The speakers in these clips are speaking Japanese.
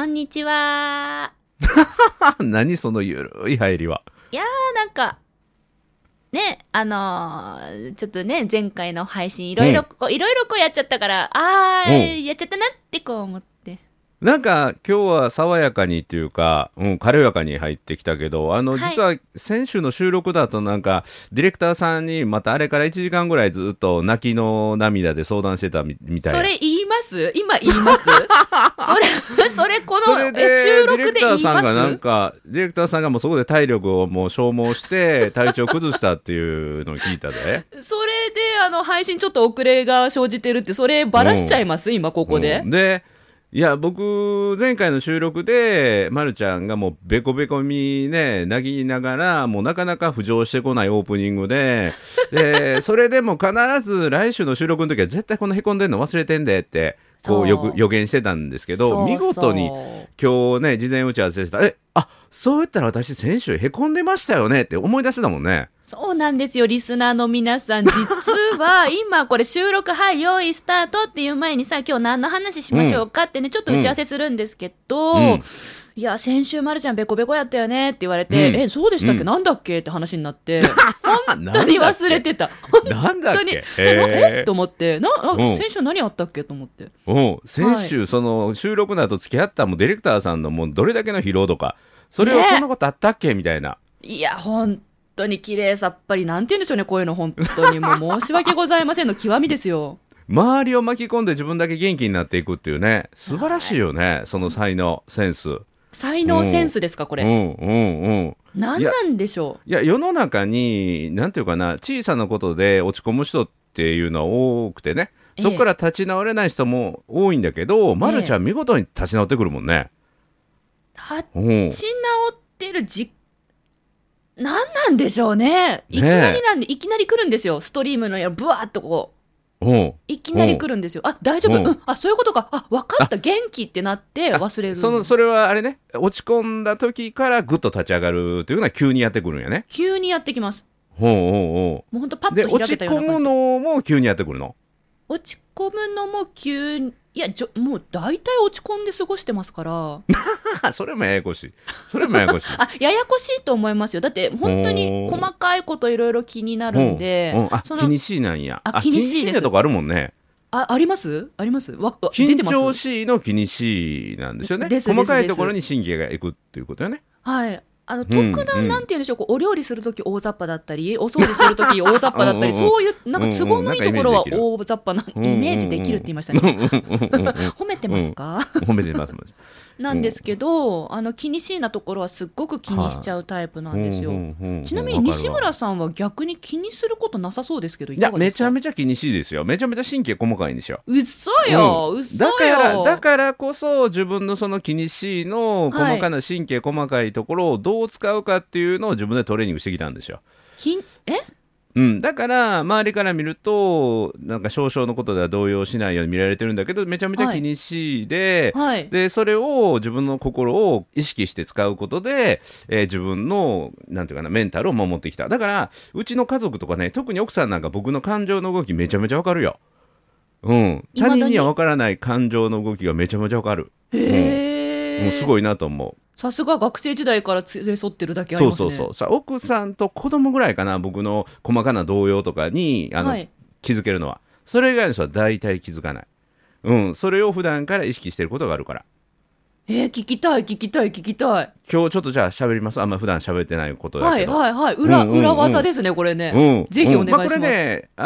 こんにちは。何そのゆるい入りは。いやーなんかね、ちょっとね前回の配信いろいろこうやっちゃったからやっちゃったなってこう思って、なんか今日は爽やかにというか、軽やかに入ってきたけど、実は先週の収録だとなんかディレクターさんにまたあれから1時間ぐらいずっと泣きの涙で相談してたみたいな。それ言います？今言います？それこの収録で言います？ディレクターさんがなんかディレクターさんがもうそこで体力をもう消耗して体調崩したっていうのを聞いたで。それで配信ちょっと遅れが生じてるって、それバラしちゃいます？今ここで。で。いや僕前回の収録でまるちゃんがもうベコベコにね泣きながら、もうなかなか浮上してこないオープニングで、それでも必ず来週の収録の時は絶対このへこんでんの忘れてんでってこう予言してたんですけど、見事に今日ね事前打ち合わせした、そう言ったら私先週へこんでましたよねって思い出してたもんね。そうなんですよリスナーの皆さん、実は今これ収録用意スタートっていう前にさ、今日何の話しましょうかってねちょっと打ち合わせするんですけど、いや先週まるちゃんベコベコやったよねって言われて、そうでしたっけ、なんだっけって話になって本当に忘れてた。なんだっけと思って、先週何あったっけと思って、先週その収録の後付き合ったもうディレクターさんのもうどれだけの疲労とか、それをそんなことあったっけみたいな。いや本当に綺麗さっぱり、なんて言うんでしょうね、こういうの本当にもう申し訳ございませんの極みですよ。周りを巻き込んで自分だけ元気になっていくっていうね、素晴らしいよね、その才能センスですかこれ。何なんでしょう。いや世の中になんていうかな、小さなことで落ち込む人っていうのは多くてね、そこから立ち直れない人も多いんだけど、まるちゃん見事に立ち直ってくるもんね。立ち直ってる何なんでしょうね。いきなり来るんですよ。ストリームのやぶわーっとこういきなり来るんですよ。大丈夫、そういうことか、分かった、元気ってなって忘れる。それはあれね、落ち込んだ時からぐっと立ち上がるというのは急にやってくるんやね。急にやってきます。もうほんとパッと開けたような感じで、落ち込むのも急にやってくるの。落ち込むのも急に、いやもう大体落ち込んで過ごしてますからそれもややこしいややこしいと思いますよ。だって本当に細かいこといろいろ気になるんで、気にしいなんや。気にしいなとこあるもんね。あります緊張しいの気にしいなんですよね。細かいところに神経がいくっていうことよね。特段なんて言うんでしょう、お料理するとき大雑把だったり、お掃除するとき大雑把だったりそういうなんか都合のいいところは大雑把なイメージできるって言いましたね。褒めてますか？褒めてますなんですけど、気にしいなところはすっごく気にしちゃうタイプなんですよ。ちなみに西村さんは逆に気にすることなさそうですけど、いかがですか？いやめちゃめちゃ気にしいですよ。めちゃめちゃ神経細かいんですよ。うっそよだからこそ自分のその気にしいの細かな神経細かいところをどう使うかっていうのを自分でトレーニングしてきたんですよ。だから周りから見るとなんか少々のことでは動揺しないように見られてるんだけど、めちゃめちゃ気にしいで、でそれを自分の心を意識して使うことで、自分のなんていうかなメンタルを守ってきた。だからうちの家族とかね、特に奥さんなんか僕の感情の動きめちゃめちゃわかるよ。他人にはわからない感情の動きがめちゃめちゃわかる。もうすごいなと思う。さすが学生時代から連れ添ってるだけありますね。そう奥さんと子供ぐらいかな、僕の細かな動揺とかに気づけるのは。それ以外の人は大体気づかない。それを普段から意識してることがあるから。聞きたい。今日ちょっとじゃあ喋ります。あんま普段喋ってないことだけど。裏技ですねこれね。ぜひお願いします。これね、そ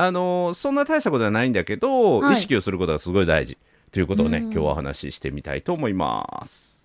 んな大したことはないんだけど、意識をすることがすごい大事ということをね、今日はお話ししてみたいと思います。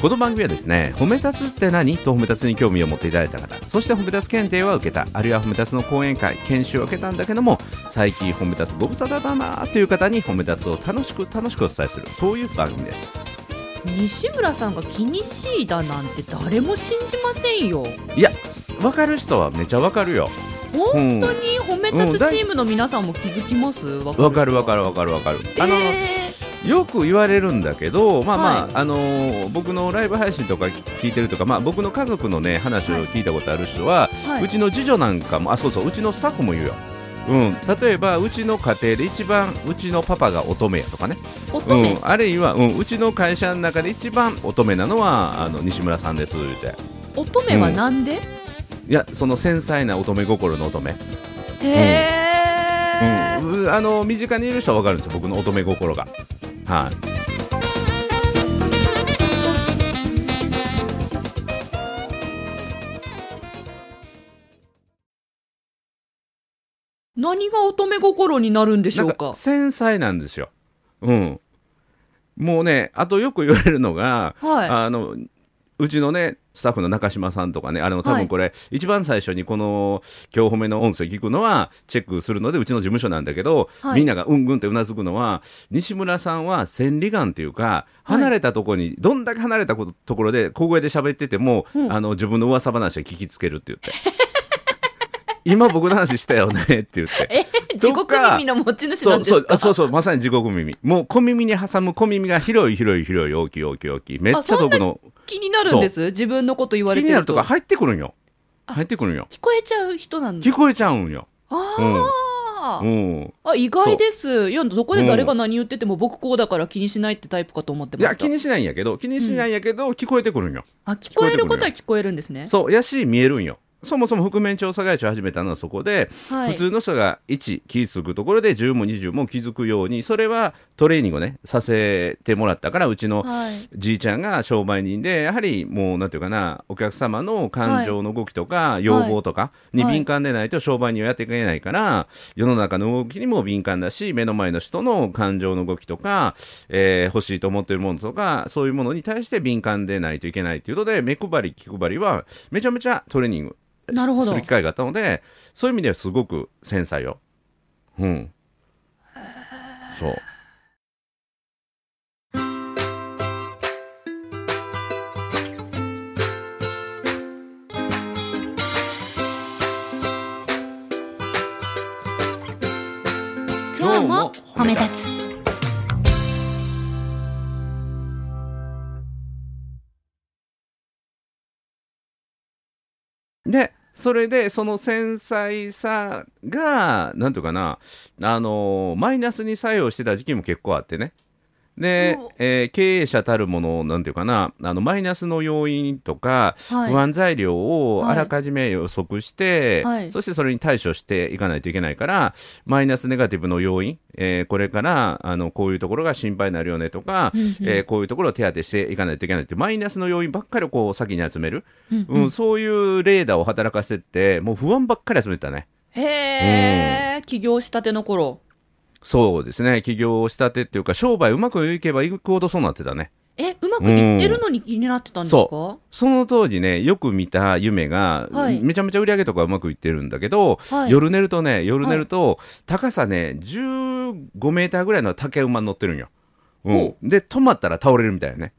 この番組はですね、褒め立つって何と褒め立つに興味を持っていただいた方、そして褒め立つ検定は受けた、あるいは褒め立つの講演会研修を受けたんだけども、最近褒め立つご無沙汰だなという方に褒め立つを楽しくお伝えする、そういう番組です。西村さんが気にしいだなんて誰も信じませんよ。いや、分かる人はめちゃ分かるよ。本当に褒め立つチームの皆さんも気づきます？分かる。よく言われるんだけど、はい、僕のライブ配信とか聞いてるとか、僕の家族のね話を聞いたことある人は、うちの次女なんかも、そうそう、うちのスタッフも言うよ。例えばうちの家庭で一番うちのパパが乙女やとかね、あるいは、うちの会社の中で一番乙女なのは西村さんですって。乙女はなんで？いや、その繊細な乙女心の乙女。身近にいる人は分かるんですよ、僕の乙女心が。何が乙女心になるんでしょうか？繊細なんですよ。もうね、あとよく言われるのが、うちのねスタッフの中島さんとかね、多分これ、一番最初にこの今日褒めの音声聞くのはチェックするのでうちの事務所なんだけど、みんながうんうんってうなずくのは、西村さんは千里眼っていうか、離れたところに、どんだけ離れたところで小声で喋ってても、自分の噂話を聞きつけるって言って今僕の話したよねって言って地獄耳の持ち主なんですか？そう、まさに地獄耳。もう小耳に挟む小耳が広い、大きい。めっちゃ僕の気になるんです。自分のこと言われてると気になるとか入ってくるんよ。聞こえちゃう人なんです。聞こえちゃうんよ。意外です。いや、どこで誰が何言ってても、僕こうだから気にしないってタイプかと思ってました。いや、気にしないんやけど聞こえてくるんよ。聞こえることは聞こえるんですね。そうやし、見えるんよ。そもそも覆面調査会社を始めたのはそこで、普通の人が1気づくところで10も20も気づくように、それはトレーニングをねさせてもらったから。うちのじいちゃんが商売人で、やはりもうなんていうかな、お客様の感情の動きとか要望とかに敏感でないと商売人をやっていけないから、世の中の動きにも敏感だし、目の前の人の感情の動きとか、欲しいと思っているものとか、そういうものに対して敏感でないといけないということで、目配り気配りはめちゃめちゃトレーニングする機会があったので、そういう意味ではすごく繊細よ。そう。今日も褒め立つ。で、それでその繊細さがなんていうかな、マイナスに作用してた時期も結構あってね。で、経営者たるものなんていうかな、マイナスの要因とか、不安材料をあらかじめ予測して、そしてそれに対処していかないといけないから、マイナスネガティブの要因、これからこういうところが心配になるよねとか、こういうところを手当てしていかないといけないって、マイナスの要因ばっかりをこう先に集める、そういうレーダーを働かせて、もう不安ばっかり集めてたね。起業したての頃。そうですね、起業したてっていうか、商売うまくいけばいくほどそうなってたね。うまくいってるのに気になってたんですか？その当時ね、よく見た夢が、めちゃめちゃ売り上げとかうまくいってるんだけど、夜寝ると高さね15メーターぐらいの竹馬に乗ってるんよ。で止まったら倒れるみたいなね。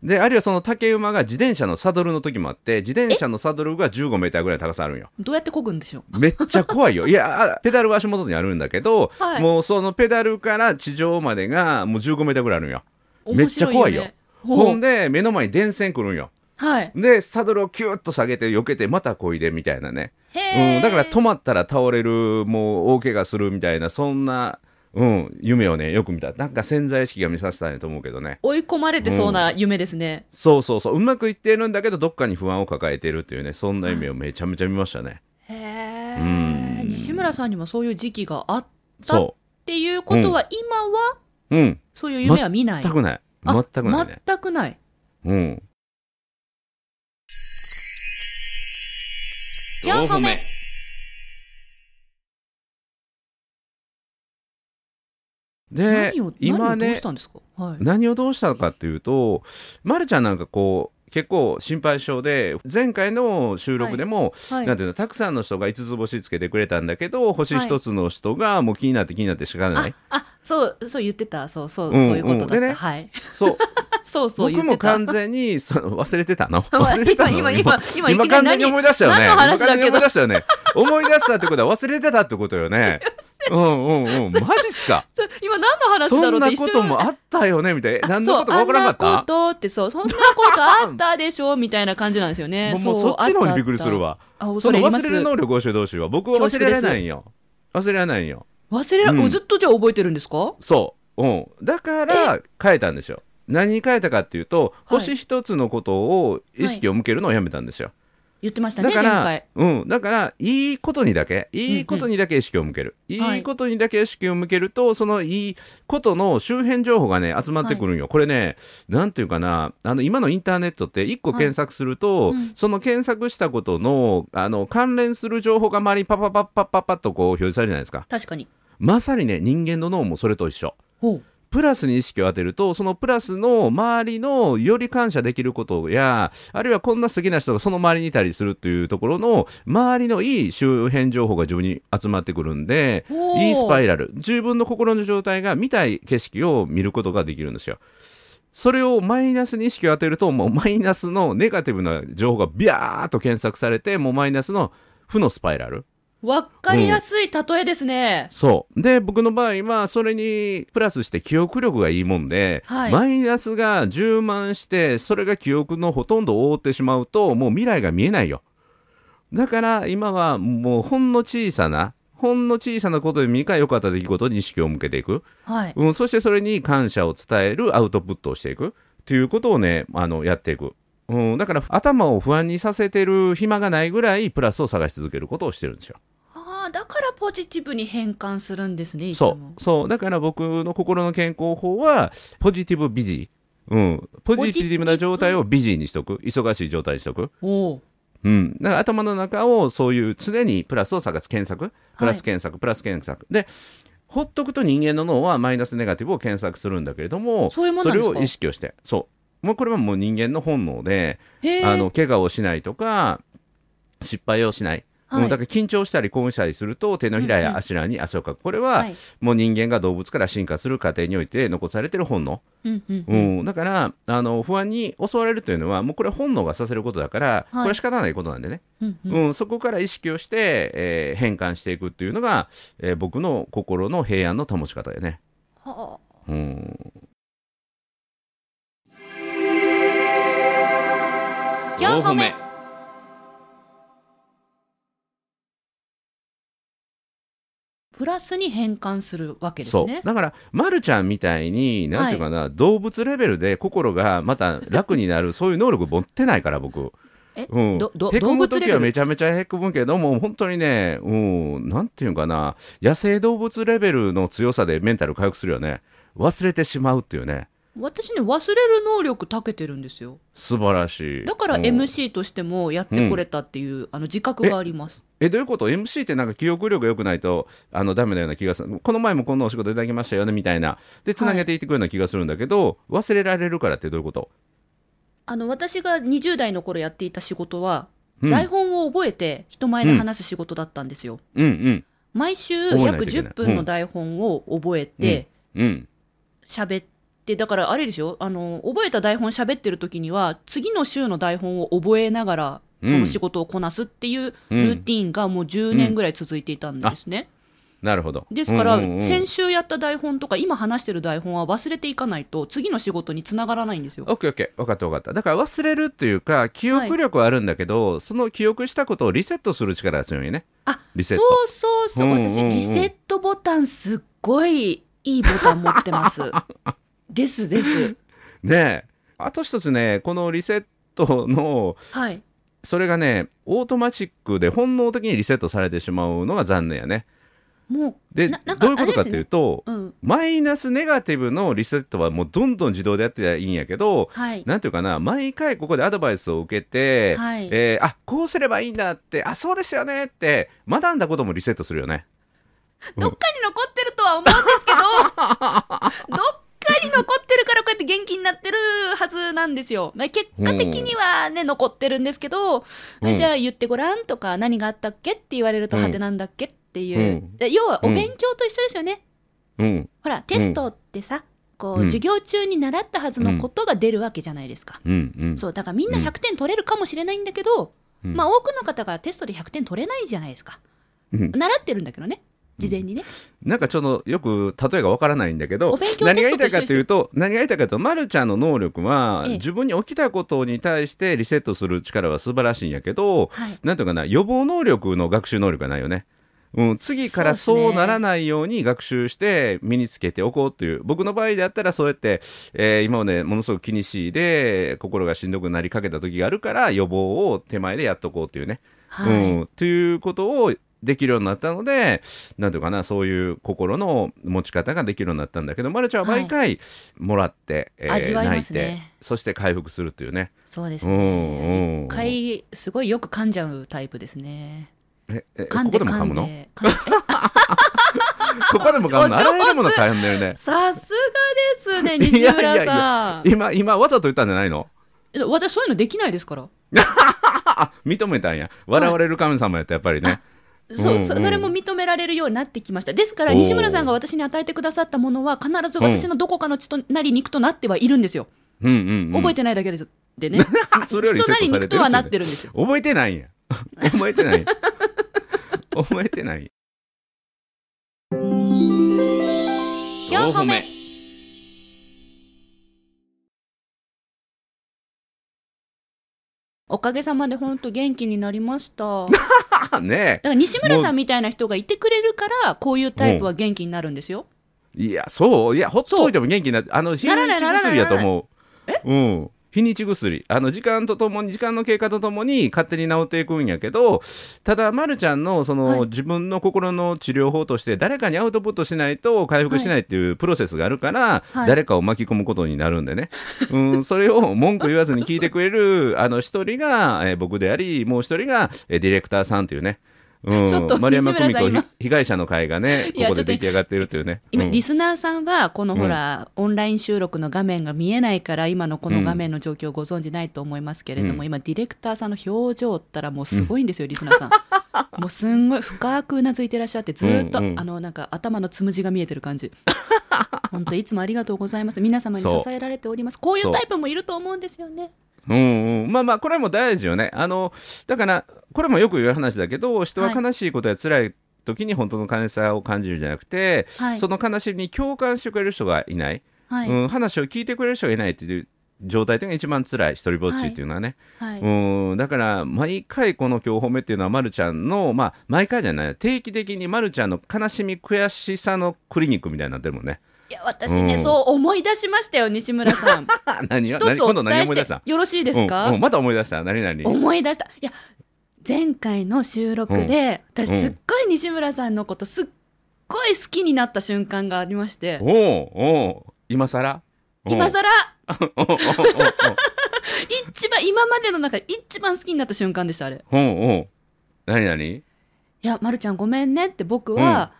で、あるいはその竹馬が自転車のサドルの時もあって、自転車のサドルが15メーターぐらいの高さあるんよ。どうやって漕ぐんでしょう？めっちゃ怖いよ。いや、ペダルは足元にあるんだけど、もうそのペダルから地上までがもう15メーターぐらいあるんよ。めっちゃ怖いよ。ほんで目の前に電線来るんよ。でサドルをキュッと下げて避けて、また漕いでみたいなね。だから止まったら倒れる、もう大怪我するみたいな、そんな夢をねよく見た。なんか潜在意識が見させたいと思うけどね。追い込まれてそうな夢ですね。そう、うまくいってるんだけど、どっかに不安を抱えてるっていうね、そんな夢をめちゃめちゃ見ましたね。西村さんにもそういう時期があったっていうことは、今は、そういう夢は見ない。全くない。4個目。で、今ね、何をどうしたのかっていうと、まるちゃんなんかこう結構心配性で、前回の収録でも、はい、なんていうの、たくさんの人が5つ星つけてくれたんだけど、星1つの人がもう気になって気になってしかない、はい、そう言ってた、そういうことだった、ね、はい、そうそう僕も完全に忘れてたの今完全に思い出したよね。今完全に思い出したよね思い出したってことは忘れてたってことよねうんうんうん、マジっすか今何の話だろうって一瞬、そんなこともあったよねみたいな、何のことか分からなかった、あんなことってそんなことあったでしょみたいな感じなんですよねもうそっちの方にびっくりするわ。その忘れる能力をどうしよう。僕は忘れられないよ、忘れられないよ、忘れら、ずっとじゃあ覚えてるんですか。そう、うん、だから変えたんですよ。何に変えたかっていうと、星一つのことを意識を向けるのをやめたんですよ、はい、言ってましたね前回、うん、だからいいことにだけ意識を向ける、うんうん、いいことにだけ意識を向けると、はい、そのいいことの周辺情報がね集まってくるんよ、はい、これね、なんていうかな、今のインターネットって一個検索すると、はい、その検索したことの、関連する情報が周りにパパパパパパッとこう表示されるじゃないですか。確かにまさにね、人間の脳もそれと一緒。ほう、プラスに意識を当てると、そのプラスの周りのより感謝できることや、あるいはこんな素敵な人がその周りにいたりするというところの周りのいい周辺情報が自分に集まってくるんで、いいスパイラル、自分の心の状態が見たい景色を見ることができるんですよ。それをマイナスに意識を当てると、もうマイナスのネガティブな情報がビャーっと検索されて、もうマイナスの負のスパイラル。わかりやすい例えですね、うん、そうで、僕の場合はそれにプラスして記憶力がいいもんで、はい、マイナスが充満して、それが記憶のほとんどを覆ってしまうと、もう未来が見えないよ。だから今はもうほんの小さなことで見か良かった出来事に意識を向けていく、はい、うん、そしてそれに感謝を伝えるアウトプットをしていくということをね、やっていく、うん、だから頭を不安にさせてる暇がないぐらいプラスを探し続けることをしてるんですよ。だからポジティブに変換するんですね。そうだから僕の心の健康法はポジティブビジー、うん、ポジティブな状態をビジーにしとく、忙しい状態にしとく。お、うん、だから頭の中をそういう常にプラスを探す、検索プラス検索、はい、プラス検索でほっとくと、人間の脳はマイナスネガティブを検索するんだけれども、そういうものなんですか。それを意識をして、そうもうこれはもう人間の本能で、怪我をしないとか失敗をしない、はい、だから緊張したり興奮したりすると手のひらや足らに汗をかく、うんうん、これはもう人間が動物から進化する過程において残されている本能、うんうんうんうん、だから不安に襲われるというのはもうこれ本能がさせることだから、はい、これは仕方ないことなんでね、うんうんうん、そこから意識をして、変換していくっていうのが、僕の心の平安の保ち方よね。はあ、うん、4歩目。プラスに変換するわけですね。そうだからまるちゃんみたいになんていうかな、はい、動物レベルで心がまた楽になるそういう能力持ってないから僕うん、へこむときはめちゃめちゃへこむけども、本当にね、うん、なんていうかな、野生動物レベルの強さでメンタル回復するよね。忘れてしまうっていうね。私ね、忘れる能力長けてるんですよ。素晴らしい。だから MC としてもやってこれたっていう、うん、自覚があります。どういうこと？ MC ってなんか記憶力が良くないとダメなような気がする。この前もこんなお仕事いただきましたよねみたいなでつなげていってくるような気がするんだけど、はい、忘れられるからってどういうこと？私が20代の頃やっていた仕事は、うん、台本を覚えて人前で話す仕事だったんですよ、うんうん、毎週約10分の台本を覚えて喋って、だからあれでしょ、覚えた台本喋ってる時には次の週の台本を覚えながらその仕事をこなすっていうルーティーンがもう10年ぐらい続いていたんですね、うん、なるほど。ですから、うんうんうん、先週やった台本とか今話してる台本は忘れていかないと次の仕事につながらないんですよ。 OK 分かった分かった。だから忘れるっていうか記憶力はあるんだけど、はい、その記憶したことをリセットする力が強いね。あ、リセット、そう、うんうんうん、私リセットボタンすっごいいいボタン持ってますですね。あと一つね、このリセットの、はい、それがねオートマチックで本能的にリセットされてしまうのが残念やね。もうでなんかどういうことかっていうと、ね、うん、マイナスネガティブのリセットはもうどんどん自動でやってたらいいんやけど、はい、なんていうかな、毎回ここでアドバイスを受けて、はい、こうすればいいんだって、あ、そうですよねって学んだこともリセットするよね。どっかに残ってるとは思うんですけどどっかに残ってるからこうやって元気になってるはずなんですよ。結果的にはね、残ってるんですけど、じゃあ言ってごらんとか、何があったっけって言われると、はてなんだっけっていう、要はお勉強と一緒ですよね。ほらテストってさ、こう授業中に習ったはずのことが出るわけじゃないですか。そうだからみんな100点取れるかもしれないんだけど、まあ多くの方がテストで100点取れないじゃないですか。習ってるんだけどね、事前にね。なんかちょっとよく例えがわからないんだけど、何が言いたいかというと、まるちゃんの能力は、自分に起きたことに対してリセットする力は素晴らしいんやけど、なんとかな、予防能力の学習能力がないよね。次からそうならないように学習して身につけておこうという、僕の場合であったらそうやって、今までものすごく気にしいで心がしんどくなりかけた時があるから、予防を手前でやっとこうというね、ということをできるようになったので、なんていうかな、そういう心の持ち方ができるようになったんだけど、まるちゃんは毎回もらって、味わいますね。泣いてそして回復するというね。そうですね、一回すごいよく噛んじゃうタイプですね。噛んで噛んで、ここでも噛むの、あらゆるもの大変だよね。さすがですね、西村さん。今わざと言ったんじゃないの？私そういうのできないですから。認めたんや。笑われる神様やった、やっぱりね。そう、それも認められるようになってきました。ですから西村さんが私に与えてくださったものは必ず私のどこかの血となり肉となってはいるんですよ。覚えてないだけですでね。血となり肉とはなってるんですよ。覚えてないんや。覚えてない。覚えてない。4個目。おかげさまで本当元気になりました。ねえ。だから西村さんみたいな人がいてくれるから、こういうタイプは元気になるんですよ。いや、そう、いや、ほっといても元気になって、日にち薬やと思う。日にち薬、時間とともに、時間の経過とともに勝手に治っていくんやけど、ただまるちゃんのその、自分の心の治療法として誰かにアウトプットしないと回復しないっていうプロセスがあるから、誰かを巻き込むことになるんでね、それを文句言わずに聞いてくれる一人が、僕であり、もう一人が、ディレクターさんというね。丸山久美子被害者の会がね、ここで出来上がってるというね。今リスナーさんはこのほら、オンライン収録の画面が見えないから今のこの画面の状況をご存じないと思いますけれども、今ディレクターさんの表情ったらもうすごいんですよ、リスナーさん。もうすんごい深くうなずいてらっしゃって、ずっとなんか頭のつむじが見えてる感じ。本当いつもありがとうございます。皆様に支えられております。こういうタイプもいると思うんですよね。まあまあこれも大事よね。だからこれもよく言う話だけど、人は悲しいことや辛い時に本当の悲しさを感じるんじゃなくて、その悲しみに共感してくれる人がいない、話を聞いてくれる人がいないっていう状態というのが一番辛い、一人ぼっちっていうのはね、だから毎回この今日褒めっていうのはまるちゃんの、まあ毎回じゃない、定期的にまるちゃんの悲しみ悔しさのクリニックみたいになってるもんね。いや私ね、そう思い出しましたよ、西村さん。一つお伝えしてよろしいですか？また思い出した。思い出した。いや前回の収録で、私すっごい西村さんのことすっごい好きになった瞬間がありまして。今さら今さら一番今までの中で一番好きになった瞬間でした。あれいや、まるちゃんごめんねって、僕は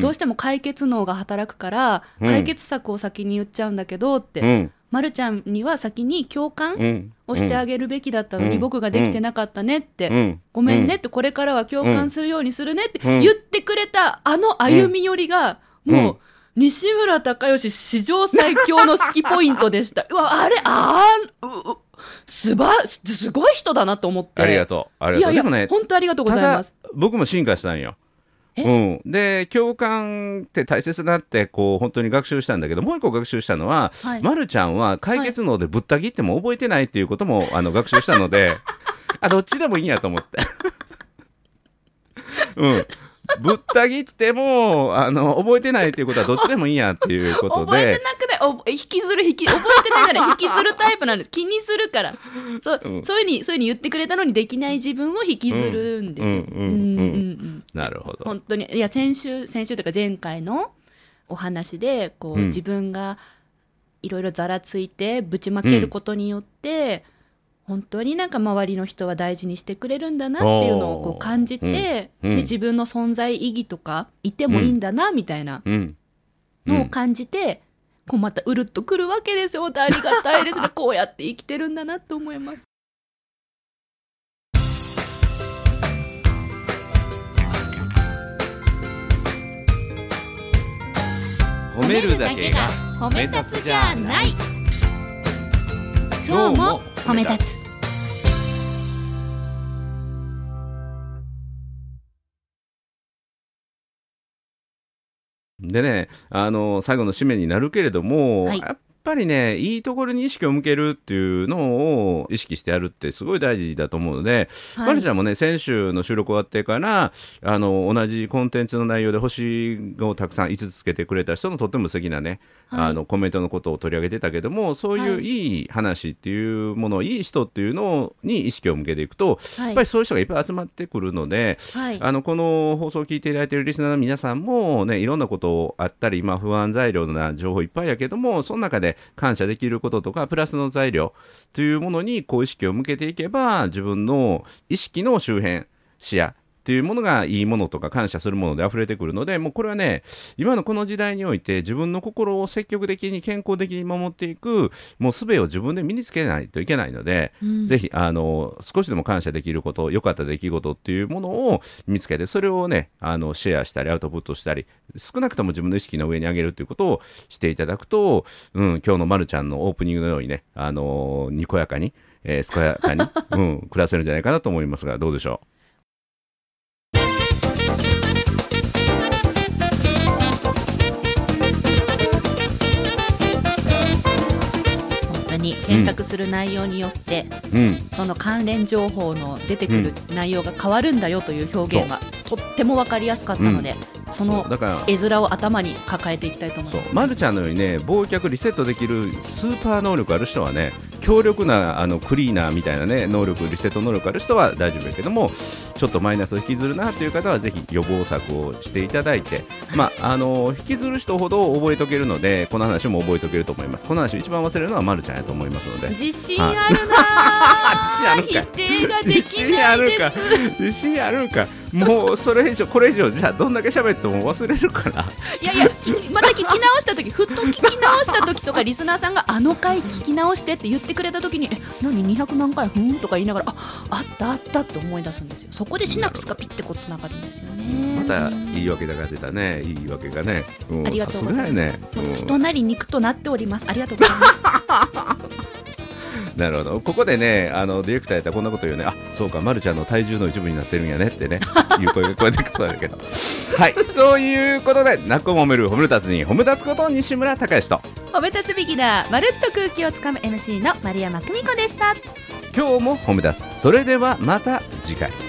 どうしても解決能が働くから、解決策を先に言っちゃうんだけどって、まるちゃんには先に共感をしてあげるべきだったのに、僕ができてなかったねって、ごめんねって、これからは共感するようにするねって言ってくれた、歩み寄りが、もう、西村貴義史上最強の好きポイントでした。うわ、あれ、すごい人だなと思って。ありがとう。いやいや、本当ありがとうございます。僕も進化したんよ。で共感って大切だってこう本当に学習したんだけど、もう一個学習したのは、まるちゃんは解決能でぶった切っても覚えてないっていうことも、学習したのでどっちでもいいんやと思って、ぶった切っても覚えてないっていうことはどっちでもいいやっていうことで覚えてなくない、覚えてないから引きずるタイプなんです。気にするから、そういうに言ってくれたのにできない自分を引きずるんですよ。なるほど。本当にいや、先週というか前回のお話でこう、自分がいろいろざらついてぶちまけることによって、本当になんか周りの人は大事にしてくれるんだなっていうのをこう感じて、で自分の存在意義とかいてもいいんだなみたいなのを感じて、こうまたうるっとくるわけですよ。本当ありがたいですね。こうやって生きてるんだなと思います。褒めるだけが褒め立つじゃない。今日も褒め立つ。でね、最後の締めになるけれども、はい、やっぱりね、いいところに意識を向けるっていうのを意識してやるってすごい大事だと思うので、はい、まるちゃんもね、先週の収録終わってから同じコンテンツの内容で星をたくさん5つつけてくれた人のとっても素敵なね、はい、コメントのことを取り上げてたけども、そういういい話っていうもの、はい、いい人っていうのに意識を向けていくと、はい、やっぱりそういう人がいっぱい集まってくるので、はい、この放送を聞いていただいているリスナーの皆さんもね、いろんなことあったり、不安材料な情報いっぱいやけども、その中で感謝できることとかプラスの材料というものにこう意識を向けていけば、自分の意識の周辺視野っていうものがいいものとか感謝するもので溢れてくるので、もうこれはね、今のこの時代において自分の心を積極的に健康的に守っていく、もうすべを自分で身につけないといけないので、うん、ぜひ少しでも感謝できること、良かった出来事っていうものを見つけて、それをねシェアしたりアウトプットしたり、少なくとも自分の意識の上に上げるということをしていただくと、今日のまるちゃんのオープニングのようにね、にこやかに、健やかに暮らせるんじゃないかなと思いますが、どうでしょう。検索する内容によって、その関連情報の出てくる内容が変わるんだよという表現がとっても分かりやすかったので、その絵面を頭に抱えていきたいと思います。まるちゃんのようにね、忘却リセットできるスーパー能力ある人はね、強力なクリーナーみたいなね、能力リセット能力ある人は大丈夫だけども、ちょっとマイナスを引きずるなという方はぜひ予防策をしていただいて、引きずる人ほど覚えとけるので、この話も覚えとけると思います。この話一番忘れるのはまるちゃんやと思いますので。自信あるな、はい、自信あるか、否定ができないです。自信あるかもうそれ以上これ以上じゃあどんだけ喋っても忘れるから。いやいや、また聞き直した時ふっと聞き直した時とか、リスナーさんが回聞き直してって言ってくれた時に、何200何回ふんとか言いながら、あったって思い出すんですよ。そこでシナプスがピッてこうつながるんですよね。また言い訳が出たね、言い訳がね、ありがとうございます。血となり肉となっております。ありがとうございます。なるほど。ここでね、ディレクターやったらこんなこと言うね。あ、そうか、まるちゃんの体重の一部になってるんやねってねいう声が聞こえてきそうだけどはい、ということで、なっこも褒める褒め立つに褒め立つこと西村孝之と、褒め立つビギナーまるっと空気をつかむ MC の丸山久美子でした。今日も褒め立つ。それではまた次回。